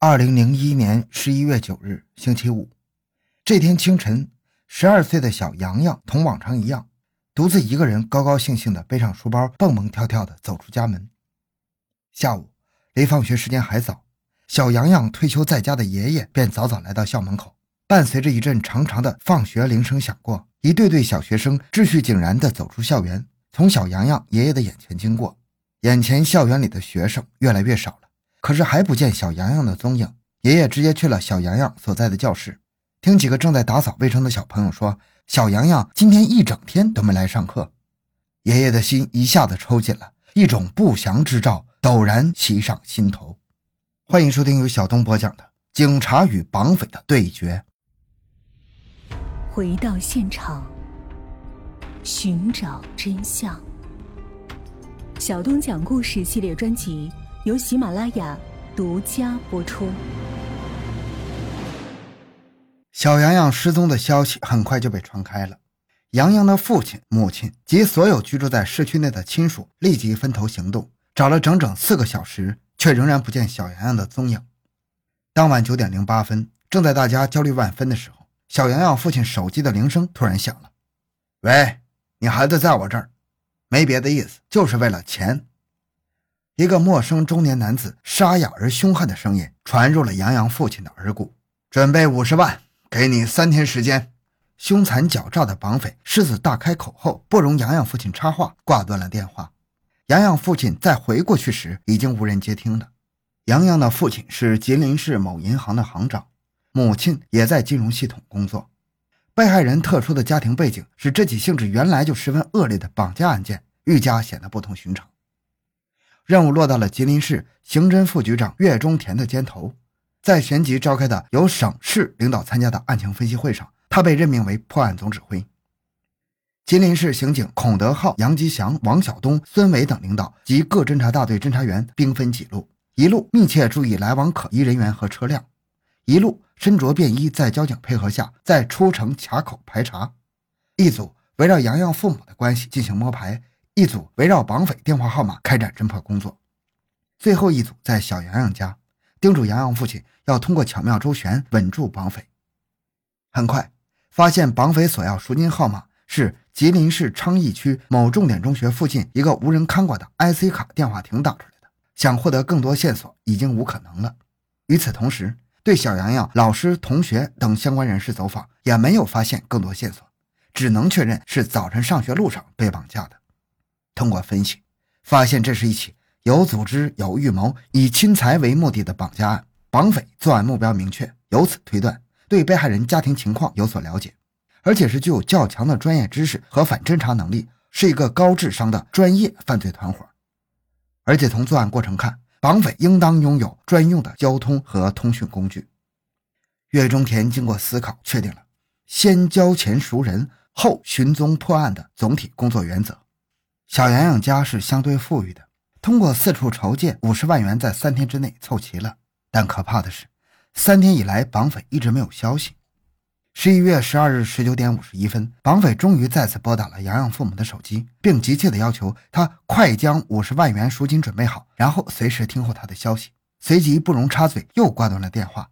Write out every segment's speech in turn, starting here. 2001年11月9日星期五，这天清晨，12岁的小洋洋同往常一样，独自一个人高高兴兴地背上书包，蹦蹦跳跳地走出家门。下午离放学时间还早，小洋洋退休在家的爷爷便早早来到校门口，伴随着一阵长长的放学铃声响过，一对对小学生秩序井然地走出校园，从小洋洋爷爷的眼前经过。眼前校园里的学生越来越少了，可是还不见小洋洋的踪影。爷爷直接去了小洋洋所在的教室，听几个正在打扫卫生的小朋友说，小洋洋今天一整天都没来上课。爷爷的心一下子抽紧了，一种不祥之兆陡然袭上心头。欢迎收听由小东播讲的《警察与绑匪的对决》。回到现场，寻找真相。小东讲故事系列专辑由喜马拉雅独家播出。小洋洋失踪的消息很快就被传开了，洋洋的父亲、母亲及所有居住在市区内的亲属立即分头行动，找了整整4个小时，却仍然不见小洋洋的踪影。当晚9点08分，正在大家焦虑万分的时候，小洋洋父亲手机的铃声突然响了。喂，你孩子在我这儿，没别的意思，就是为了钱。一个陌生中年男子沙哑而凶悍的声音传入了洋洋父亲的耳骨。准备50万，给你3天时间。凶残狡诈的绑匪狮子大开口后，不容洋洋父亲插话，挂断了电话。洋洋父亲再回过去时，已经无人接听了。洋洋的父亲是吉林市某银行的行长，母亲也在金融系统工作。被害人特殊的家庭背景使这起性质原来就十分恶劣的绑架案件愈加显得不同寻常。任务落到了吉林市刑侦副局长岳中田的肩头，在旋即召开的由省市领导参加的案情分析会上，他被任命为破案总指挥。吉林市刑警孔德浩、杨吉祥、王晓东、孙伟等领导及各侦察大队侦察员兵分几路，一路密切注意来往可疑人员和车辆，一路身着便衣，在交警配合下，在出城卡口排查。一组围绕洋洋父母的关系进行摸排，一组围绕绑匪电话号码开展侦破工作。最后一组在小洋洋家，叮嘱洋洋父亲要通过巧妙周旋稳住绑匪。很快发现绑匪索要赎金号码是吉林市昌邑区某重点中学附近一个无人看管的 IC 卡电话亭打出来的，想获得更多线索已经无可能了。与此同时，对小洋洋老师、同学等相关人士走访，也没有发现更多线索，只能确认是早晨上学路上被绑架的。通过分析，发现这是一起有组织、有预谋、以侵财为目的的绑架案，绑匪作案目标明确，由此推断对被害人家庭情况有所了解，而且是具有较强的专业知识和反侦查能力，是一个高智商的专业犯罪团伙。而且从作案过程看，绑匪应当拥有专用的交通和通讯工具。岳中田经过思考，确定了先交钱赎人后寻踪破案的总体工作原则。小洋洋家是相对富裕的，通过四处筹借50万元在3天之内凑齐了，但可怕的是3天以来绑匪一直没有消息。11月12日19点51分，绑匪终于再次拨打了洋洋父母的手机，并急切地要求他快将50万元赎金准备好，然后随时听候他的消息。随即不容插嘴，又挂断了电话。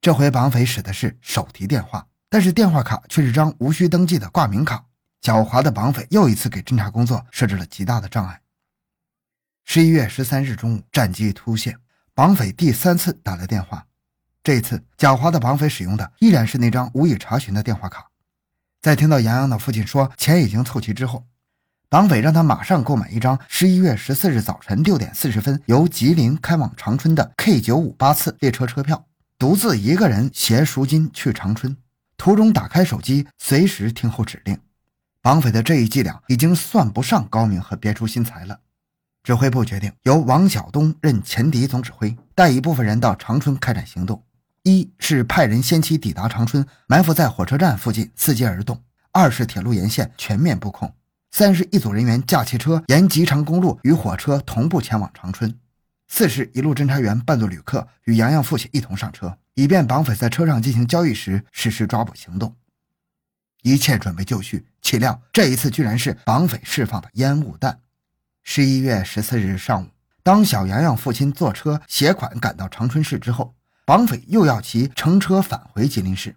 这回绑匪使的是手提电话，但是电话卡却是张无需登记的挂名卡。狡猾的绑匪又一次给侦查工作设置了极大的障碍。11月13日中午，战机突现，绑匪第3次打来电话。这次狡猾的绑匪使用的依然是那张无以查询的电话卡。在听到洋洋的父亲说钱已经凑齐之后，绑匪让他马上购买一张11月14日早晨6点40分由吉林开往长春的 K958 次列车车票，独自一个人携赎金去长春，途中打开手机随时听候指令。绑匪的这一伎俩已经算不上高明和别出心裁了。指挥部决定由王晓东任前敌总指挥，带一部分人到长春开展行动。一是派人先期抵达长春，埋伏在火车站附近伺机而动；二是铁路沿线全面布控；三是一组人员驾汽车沿吉长公路与火车同步前往长春；四是一路侦查员扮作旅客与洋洋父亲一同上车，以便绑匪在车上进行交易时实施抓捕行动。一切准备就绪，岂料这一次居然是绑匪释放的烟雾弹。11月14日上午，当小洋洋父亲坐车携款赶到长春市之后，绑匪又要其乘车返回吉林市，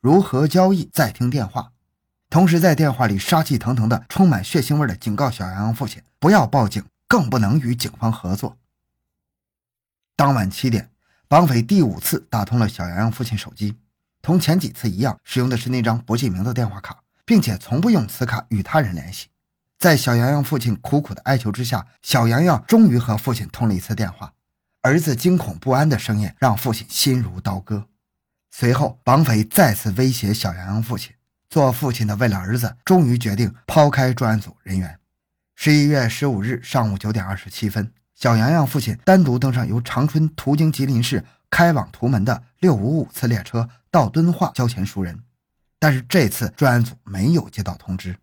如何交易再听电话，同时在电话里杀气腾腾的充满血腥味的警告小杨父亲不要报警，更不能与警方合作。当晚7点，绑匪第5次打通了小杨父亲手机，同前几次一样，使用的是那张不记名的电话卡，并且从不用此卡与他人联系。在小洋洋父亲苦苦的哀求之下，小洋洋终于和父亲通了一次电话。儿子惊恐不安的声音让父亲心如刀割。随后绑匪再次威胁小洋洋父亲，做父亲的为了儿子终于决定抛开专案组人员。11月15日上午9点27分，小洋洋父亲单独登上由长春途经吉林市开往图门的655次列车到敦化交钱赎人，但是这次专案组没有接到通知。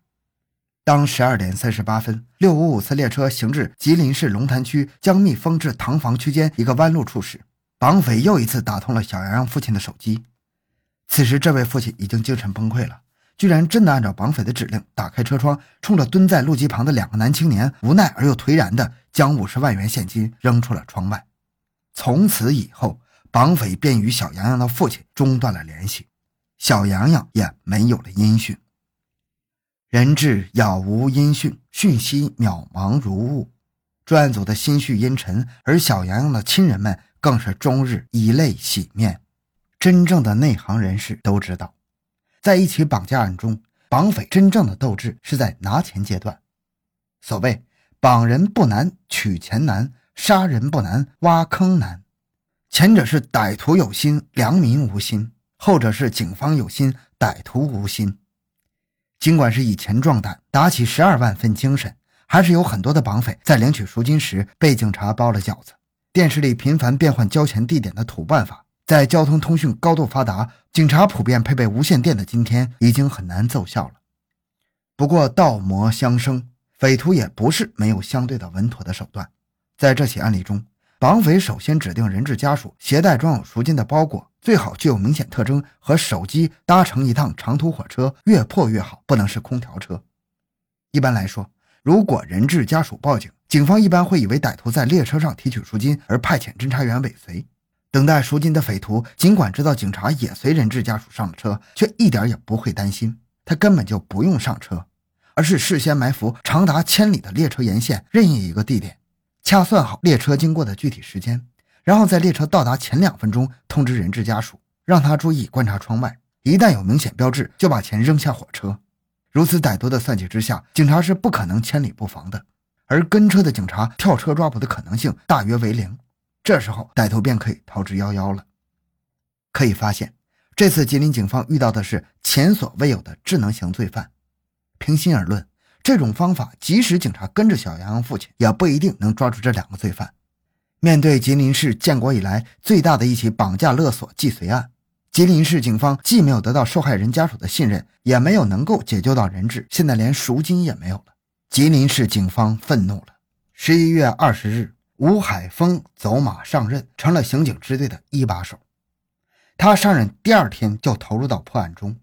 当12点38分，655次列车行至吉林市龙潭区江密峰至唐房区间一个弯路处时，绑匪又一次打通了小洋洋父亲的手机。此时这位父亲已经精神崩溃了，居然真的按照绑匪的指令打开车窗，冲着蹲在路基旁的两个男青年无奈而又颓然地将50万元现金扔出了窗外。从此以后，绑匪便与小洋洋的父亲中断了联系，小洋洋也没有了音讯。人质杳无音讯，讯息渺茫如雾，专案组的心绪阴沉，而小洋洋的亲人们更是终日以泪洗面。真正的内行人士都知道，在一起绑架案中，绑匪真正的斗志是在拿钱阶段。所谓绑人不难，取钱难，杀人不难，挖坑难。前者是歹徒有心，良民无心；后者是警方有心，歹徒无心。尽管是以钱壮胆，打起12万分精神，还是有很多的绑匪在领取赎金时被警察包了饺子。电视里频繁变换交钱地点的土办法，在交通通讯高度发达、警察普遍配备无线电的今天，已经很难奏效了。不过道魔相生，匪徒也不是没有相对的稳妥的手段。在这起案例中，绑匪首先指定人质家属携带装有赎金的包裹，最好具有明显特征，和手机搭乘一趟长途火车，越破越好，不能是空调车。一般来说，如果人质家属报警，警方一般会以为歹徒在列车上提取赎金而派遣侦查员尾随。等待赎金的匪徒尽管知道警察也随人质家属上了车，却一点也不会担心，他根本就不用上车，而是事先埋伏长达1000里的列车沿线任意一个地点，掐算好列车经过的具体时间，然后在列车到达前2分钟通知人质家属，让他注意观察窗外，一旦有明显标志就把钱扔下火车。如此歹毒的算计之下，警察是不可能千里不防的，而跟车的警察跳车抓捕的可能性大约为0，这时候歹徒便可以逃之夭夭了。可以发现，这次吉林警方遇到的是前所未有的智能型罪犯。平心而论，这种方法即使警察跟着小洋洋父亲，也不一定能抓住这两个罪犯。面对吉林市建国以来最大的一起绑架勒索既遂案，吉林市警方既没有得到受害人家属的信任，也没有能够解救到人质，现在连赎金也没有了。吉林市警方愤怒了。11月20日，吴海峰走马上任，成了刑警支队的1把手。他上任第2天就投入到破案中，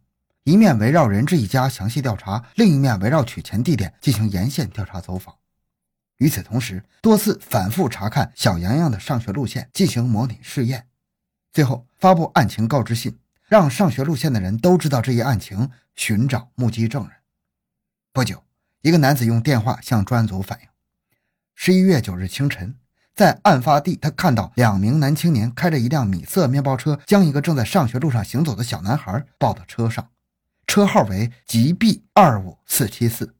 一面围绕人质一家详细调查，另一面围绕取钱地点进行沿线调查走访。与此同时，多次反复查看小洋洋的上学路线，进行模拟试验。最后发布案情告知信，让上学路线的人都知道这一案情，寻找目击证人。不久，一个男子用电话向专案组反映，11月9日清晨，在案发地他看到2名男青年开着一辆米色面包车，将一个正在上学路上行走的小男孩抱到车上，车号为 吉B25474。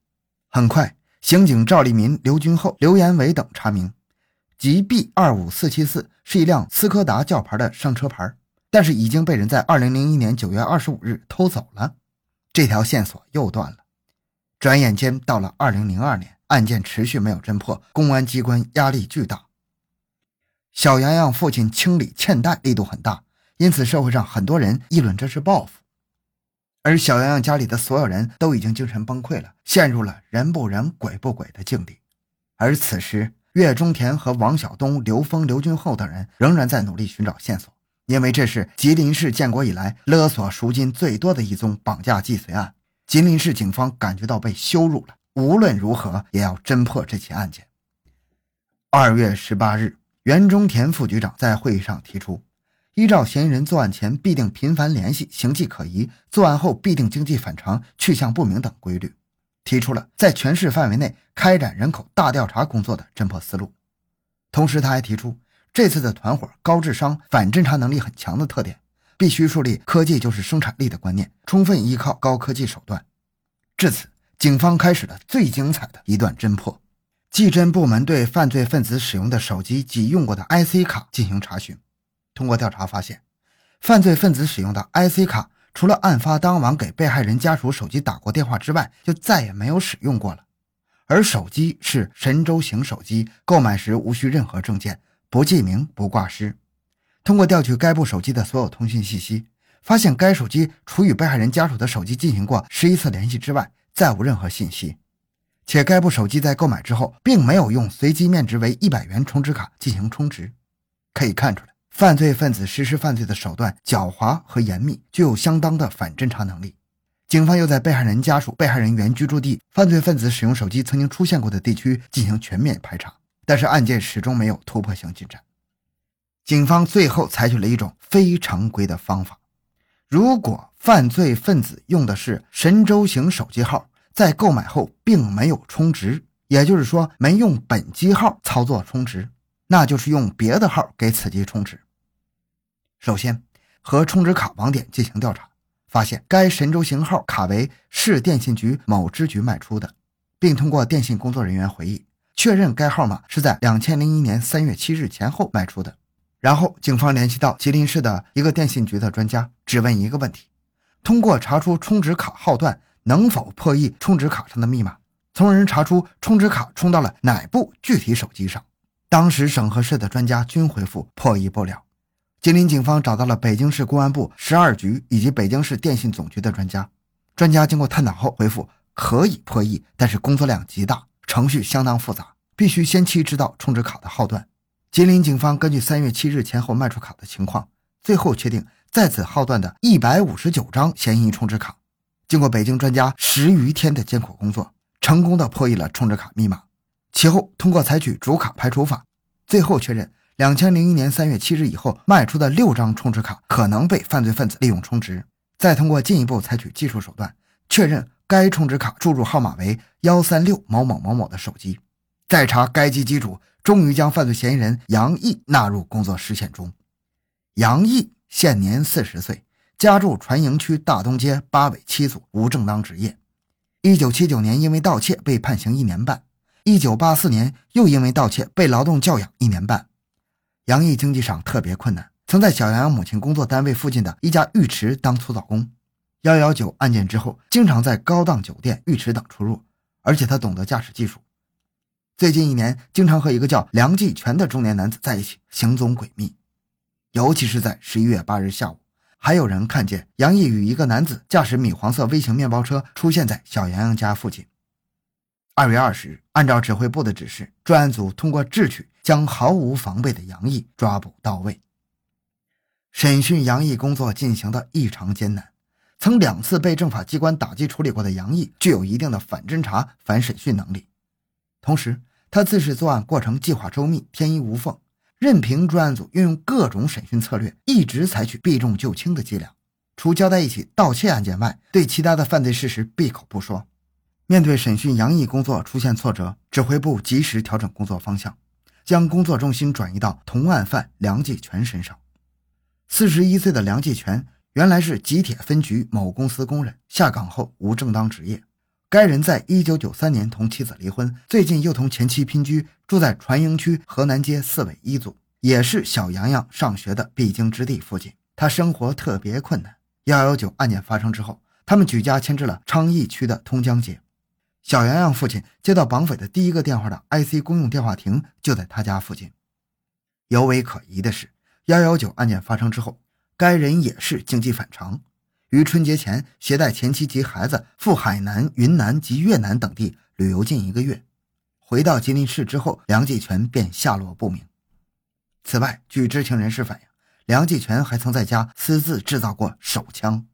很快，刑警赵立民、刘军厚、刘延伟等查明， 吉B25474 是一辆斯柯达轿牌的上车牌，但是已经被人在2001年9月25日偷走了。这条线索又断了。转眼间到了2002年，案件持续没有侦破，公安机关压力巨大。小洋洋父亲清理欠贷力度很大，因此社会上很多人议论这是报复。而小洋洋家里的所有人都已经精神崩溃了，陷入了人不人鬼不鬼的境地。而此时，岳中田和王晓东、刘峰、刘军厚等人仍然在努力寻找线索，因为这是吉林市建国以来勒索赎金最多的一宗绑架既遂案。吉林市警方感觉到被羞辱了，无论如何也要侦破这起案件。2月18日，袁中田副局长在会议上提出，依照嫌疑人作案前必定频繁联系、形迹可疑，作案后必定经济反常、去向不明等规律，提出了在全市范围内开展人口大调查工作的侦破思路。同时他还提出，这次的团伙高智商、反侦查能力很强的特点，必须树立科技就是生产力的观念，充分依靠高科技手段。至此，警方开始了最精彩的一段侦破。技侦部门对犯罪分子使用的手机及用过的 IC 卡进行查询。通过调查发现，犯罪分子使用的 IC 卡除了案发当晚给被害人家属手机打过电话之外，就再也没有使用过了。而手机是神州行手机，购买时无需任何证件，不记名，不挂失。通过调取该部手机的所有通讯信息，发现该手机除与被害人家属的手机进行过11次联系之外，再无任何信息。且该部手机在购买之后，并没有用随机面值为100元充值卡进行充值。可以看出来，犯罪分子实施犯罪的手段狡猾和严密，具有相当的反侦查能力。警方又在被害人家属、被害人原居住地、犯罪分子使用手机曾经出现过的地区进行全面排查，但是案件始终没有突破性进展。警方最后采取了一种非常规的方法，如果犯罪分子用的是神州行手机号，在购买后并没有充值，也就是说没用本机号操作充值，那就是用别的号给此机充值。首先和充值卡网点进行调查，发现该神州行号卡为市电信局某支局卖出的，并通过电信工作人员回忆确认该号码是在2001年3月7日前后卖出的。然后警方联系到吉林市的一个电信局的专家，只问一个问题，通过查出充值卡号段能否破译充值卡上的密码，从而查出充值卡充到了哪部具体手机上。当时省和市的专家均回复破译不了。吉林警方找到了北京市公安部12局以及北京市电信总局的专家，专家经过探讨后回复可以破译，但是工作量极大，程序相当复杂，必须先期知道充值卡的号段。吉林警方根据3月7日前后卖出卡的情况，最后确定在此号段的159张嫌疑充值卡。经过北京专家10余天的艰苦工作，成功的破译了充值卡密码。其后通过采取主卡排除法，最后确认2001年3月7日以后卖出的6张充值卡可能被犯罪分子利用充值。再通过进一步采取技术手段，确认该充值卡注入号码为136某某某某的手机。再查该机机主，终于将犯罪嫌疑人杨毅纳入工作视线中。杨毅现年40岁，家住船营区大东街八尾七组，无正当职业。1979年因为盗窃被判刑1年半，1984年又因为盗窃被劳动教养1年半。杨毅经济上特别困难，曾在小杨母亲工作单位附近的一家浴池当搓澡工。119案件之后，经常在高档酒店、浴池等出入，而且他懂得驾驶技术。最近1年经常和一个叫梁继全的中年男子在一起行踪诡秘，尤其是在11月8日下午，还有人看见杨毅与一个男子驾驶米黄色微型面包车出现在小洋洋家附近。2月20日，按照指挥部的指示，专案组通过智取将毫无防备的杨毅抓捕到位。审讯杨毅工作进行的异常艰难，曾2次被政法机关打击处理过的杨毅具有一定的反侦查、反审讯能力，同时他自恃作案过程计划周密、天衣无缝，任凭专案组运用各种审讯策略，一直采取避重就轻的伎俩，除交代一起盗窃案件外，对其他的犯罪事实闭口不说。面对审讯杨毅工作出现挫折，指挥部及时调整工作方向，将工作重心转移到同案犯梁继全身上。41岁的梁继全原来是集铁分局某公司工人，下岗后无正当职业。该人在1993年同妻子离婚，最近又同前妻拼居，住在船营区河南街四尾一组，也是小洋洋上学的必经之地附近。他生活特别困难。119案件发生之后，他们举家迁至了昌邑区的通江街。小洋洋父亲接到绑匪的第一个电话的 IC 公用电话亭就在他家附近。尤为可疑的是，119案件发生之后，该人也是经济反常，于春节前携带前妻及孩子赴海南、云南及越南等地旅游近1个月，回到吉林市之后，梁继全便下落不明。此外，据知情人士反映，梁继全还曾在家私自制造过手枪。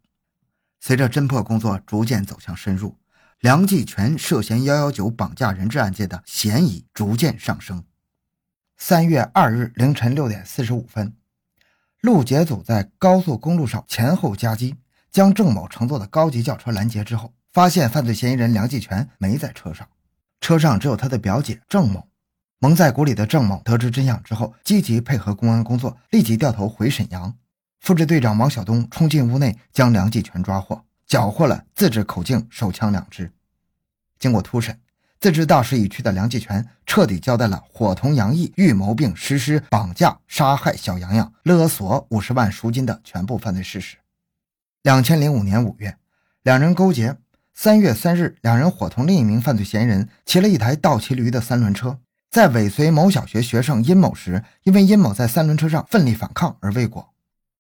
随着侦破工作逐渐走向深入，梁继全涉嫌119绑架人质案件的嫌疑逐渐上升。3月2日凌晨6点45分，陆捷组在高速公路上前后夹击，将郑某乘坐的高级轿车拦截之后，发现犯罪嫌疑人梁继全没在车上，车上只有他的表姐郑某。蒙在鼓里的郑某得知真相之后，积极配合公安工作，立即掉头回沈阳。副支队长王晓东冲进屋内，将梁继全抓获，缴获了自制口径手枪2支。经过突审，自治大势已去的梁继全彻底交代了伙同杨毅预谋并实施绑架、杀害小洋洋、勒索50万赎金的全部犯罪事实。2005年5月，两人勾结。3月3日，两人伙同另一名犯罪嫌疑人骑了一台倒骑驴的3轮车。在尾随某小学学生殷某时，因为殷某在3轮车上奋力反抗而未果。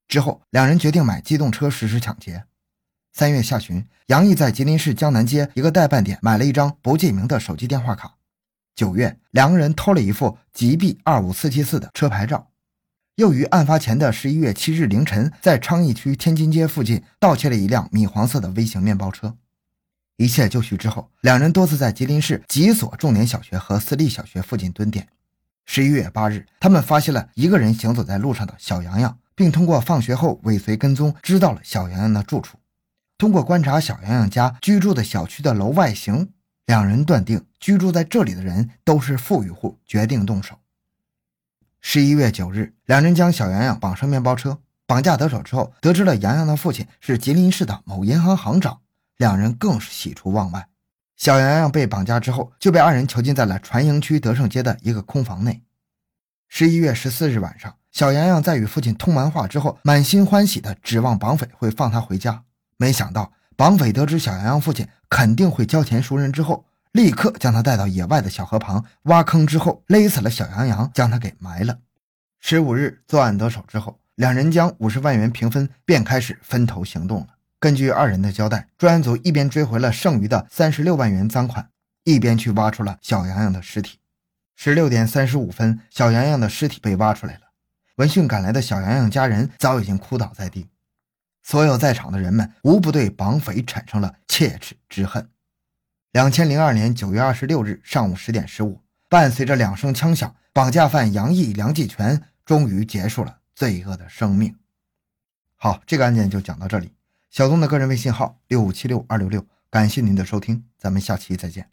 之后，两人决定买机动车实施抢劫。3月下旬，杨毅在吉林市江南街一个代办点买了一张不记名的手机电话卡。9月，两个人偷了一副吉 B25474 的车牌照。又于案发前的11月7日凌晨，在昌邑区天津街附近盗窃了一辆米黄色的微型面包车。一切就绪之后，两人多次在吉林市几所重点小学和私立小学附近蹲点。11月8日，他们发现了一个人行走在路上的小洋洋，并通过放学后尾随跟踪知道了小洋洋的住处。通过观察小洋洋家居住的小区的楼外形，两人断定居住在这里的人都是富裕户，决定动手。11月9日，两人将小洋洋绑上面包车，绑架得手之后，得知了洋洋的父亲是吉林市的某银行行长。两人更是喜出望外。小洋洋被绑架之后，就被二人囚禁在了船营区德胜街的一个空房内。11月14日晚上，小洋洋在与父亲通完话之后，满心欢喜地指望绑匪会放他回家。没想到绑匪得知小洋洋父亲肯定会交钱赎人之后，立刻将他带到野外的小河旁，挖坑之后勒死了小洋洋，将他给埋了。15日作案得手之后，两人将50万元平分，便开始分头行动了。根据二人的交代，专案组一边追回了剩余的36万元赃款，一边去挖出了小洋洋的尸体。16点35分，小洋洋的尸体被挖出来了。闻讯赶来的小洋洋家人早已经哭倒在地，所有在场的人们无不对绑匪产生了切齿之恨。2002年9月26日上午10点15，伴随着2声枪响，绑架犯杨毅、梁继全终于结束了罪恶的生命。好，这个案件就讲到这里。小东的个人微信号6576266，感谢您的收听，咱们下期再见。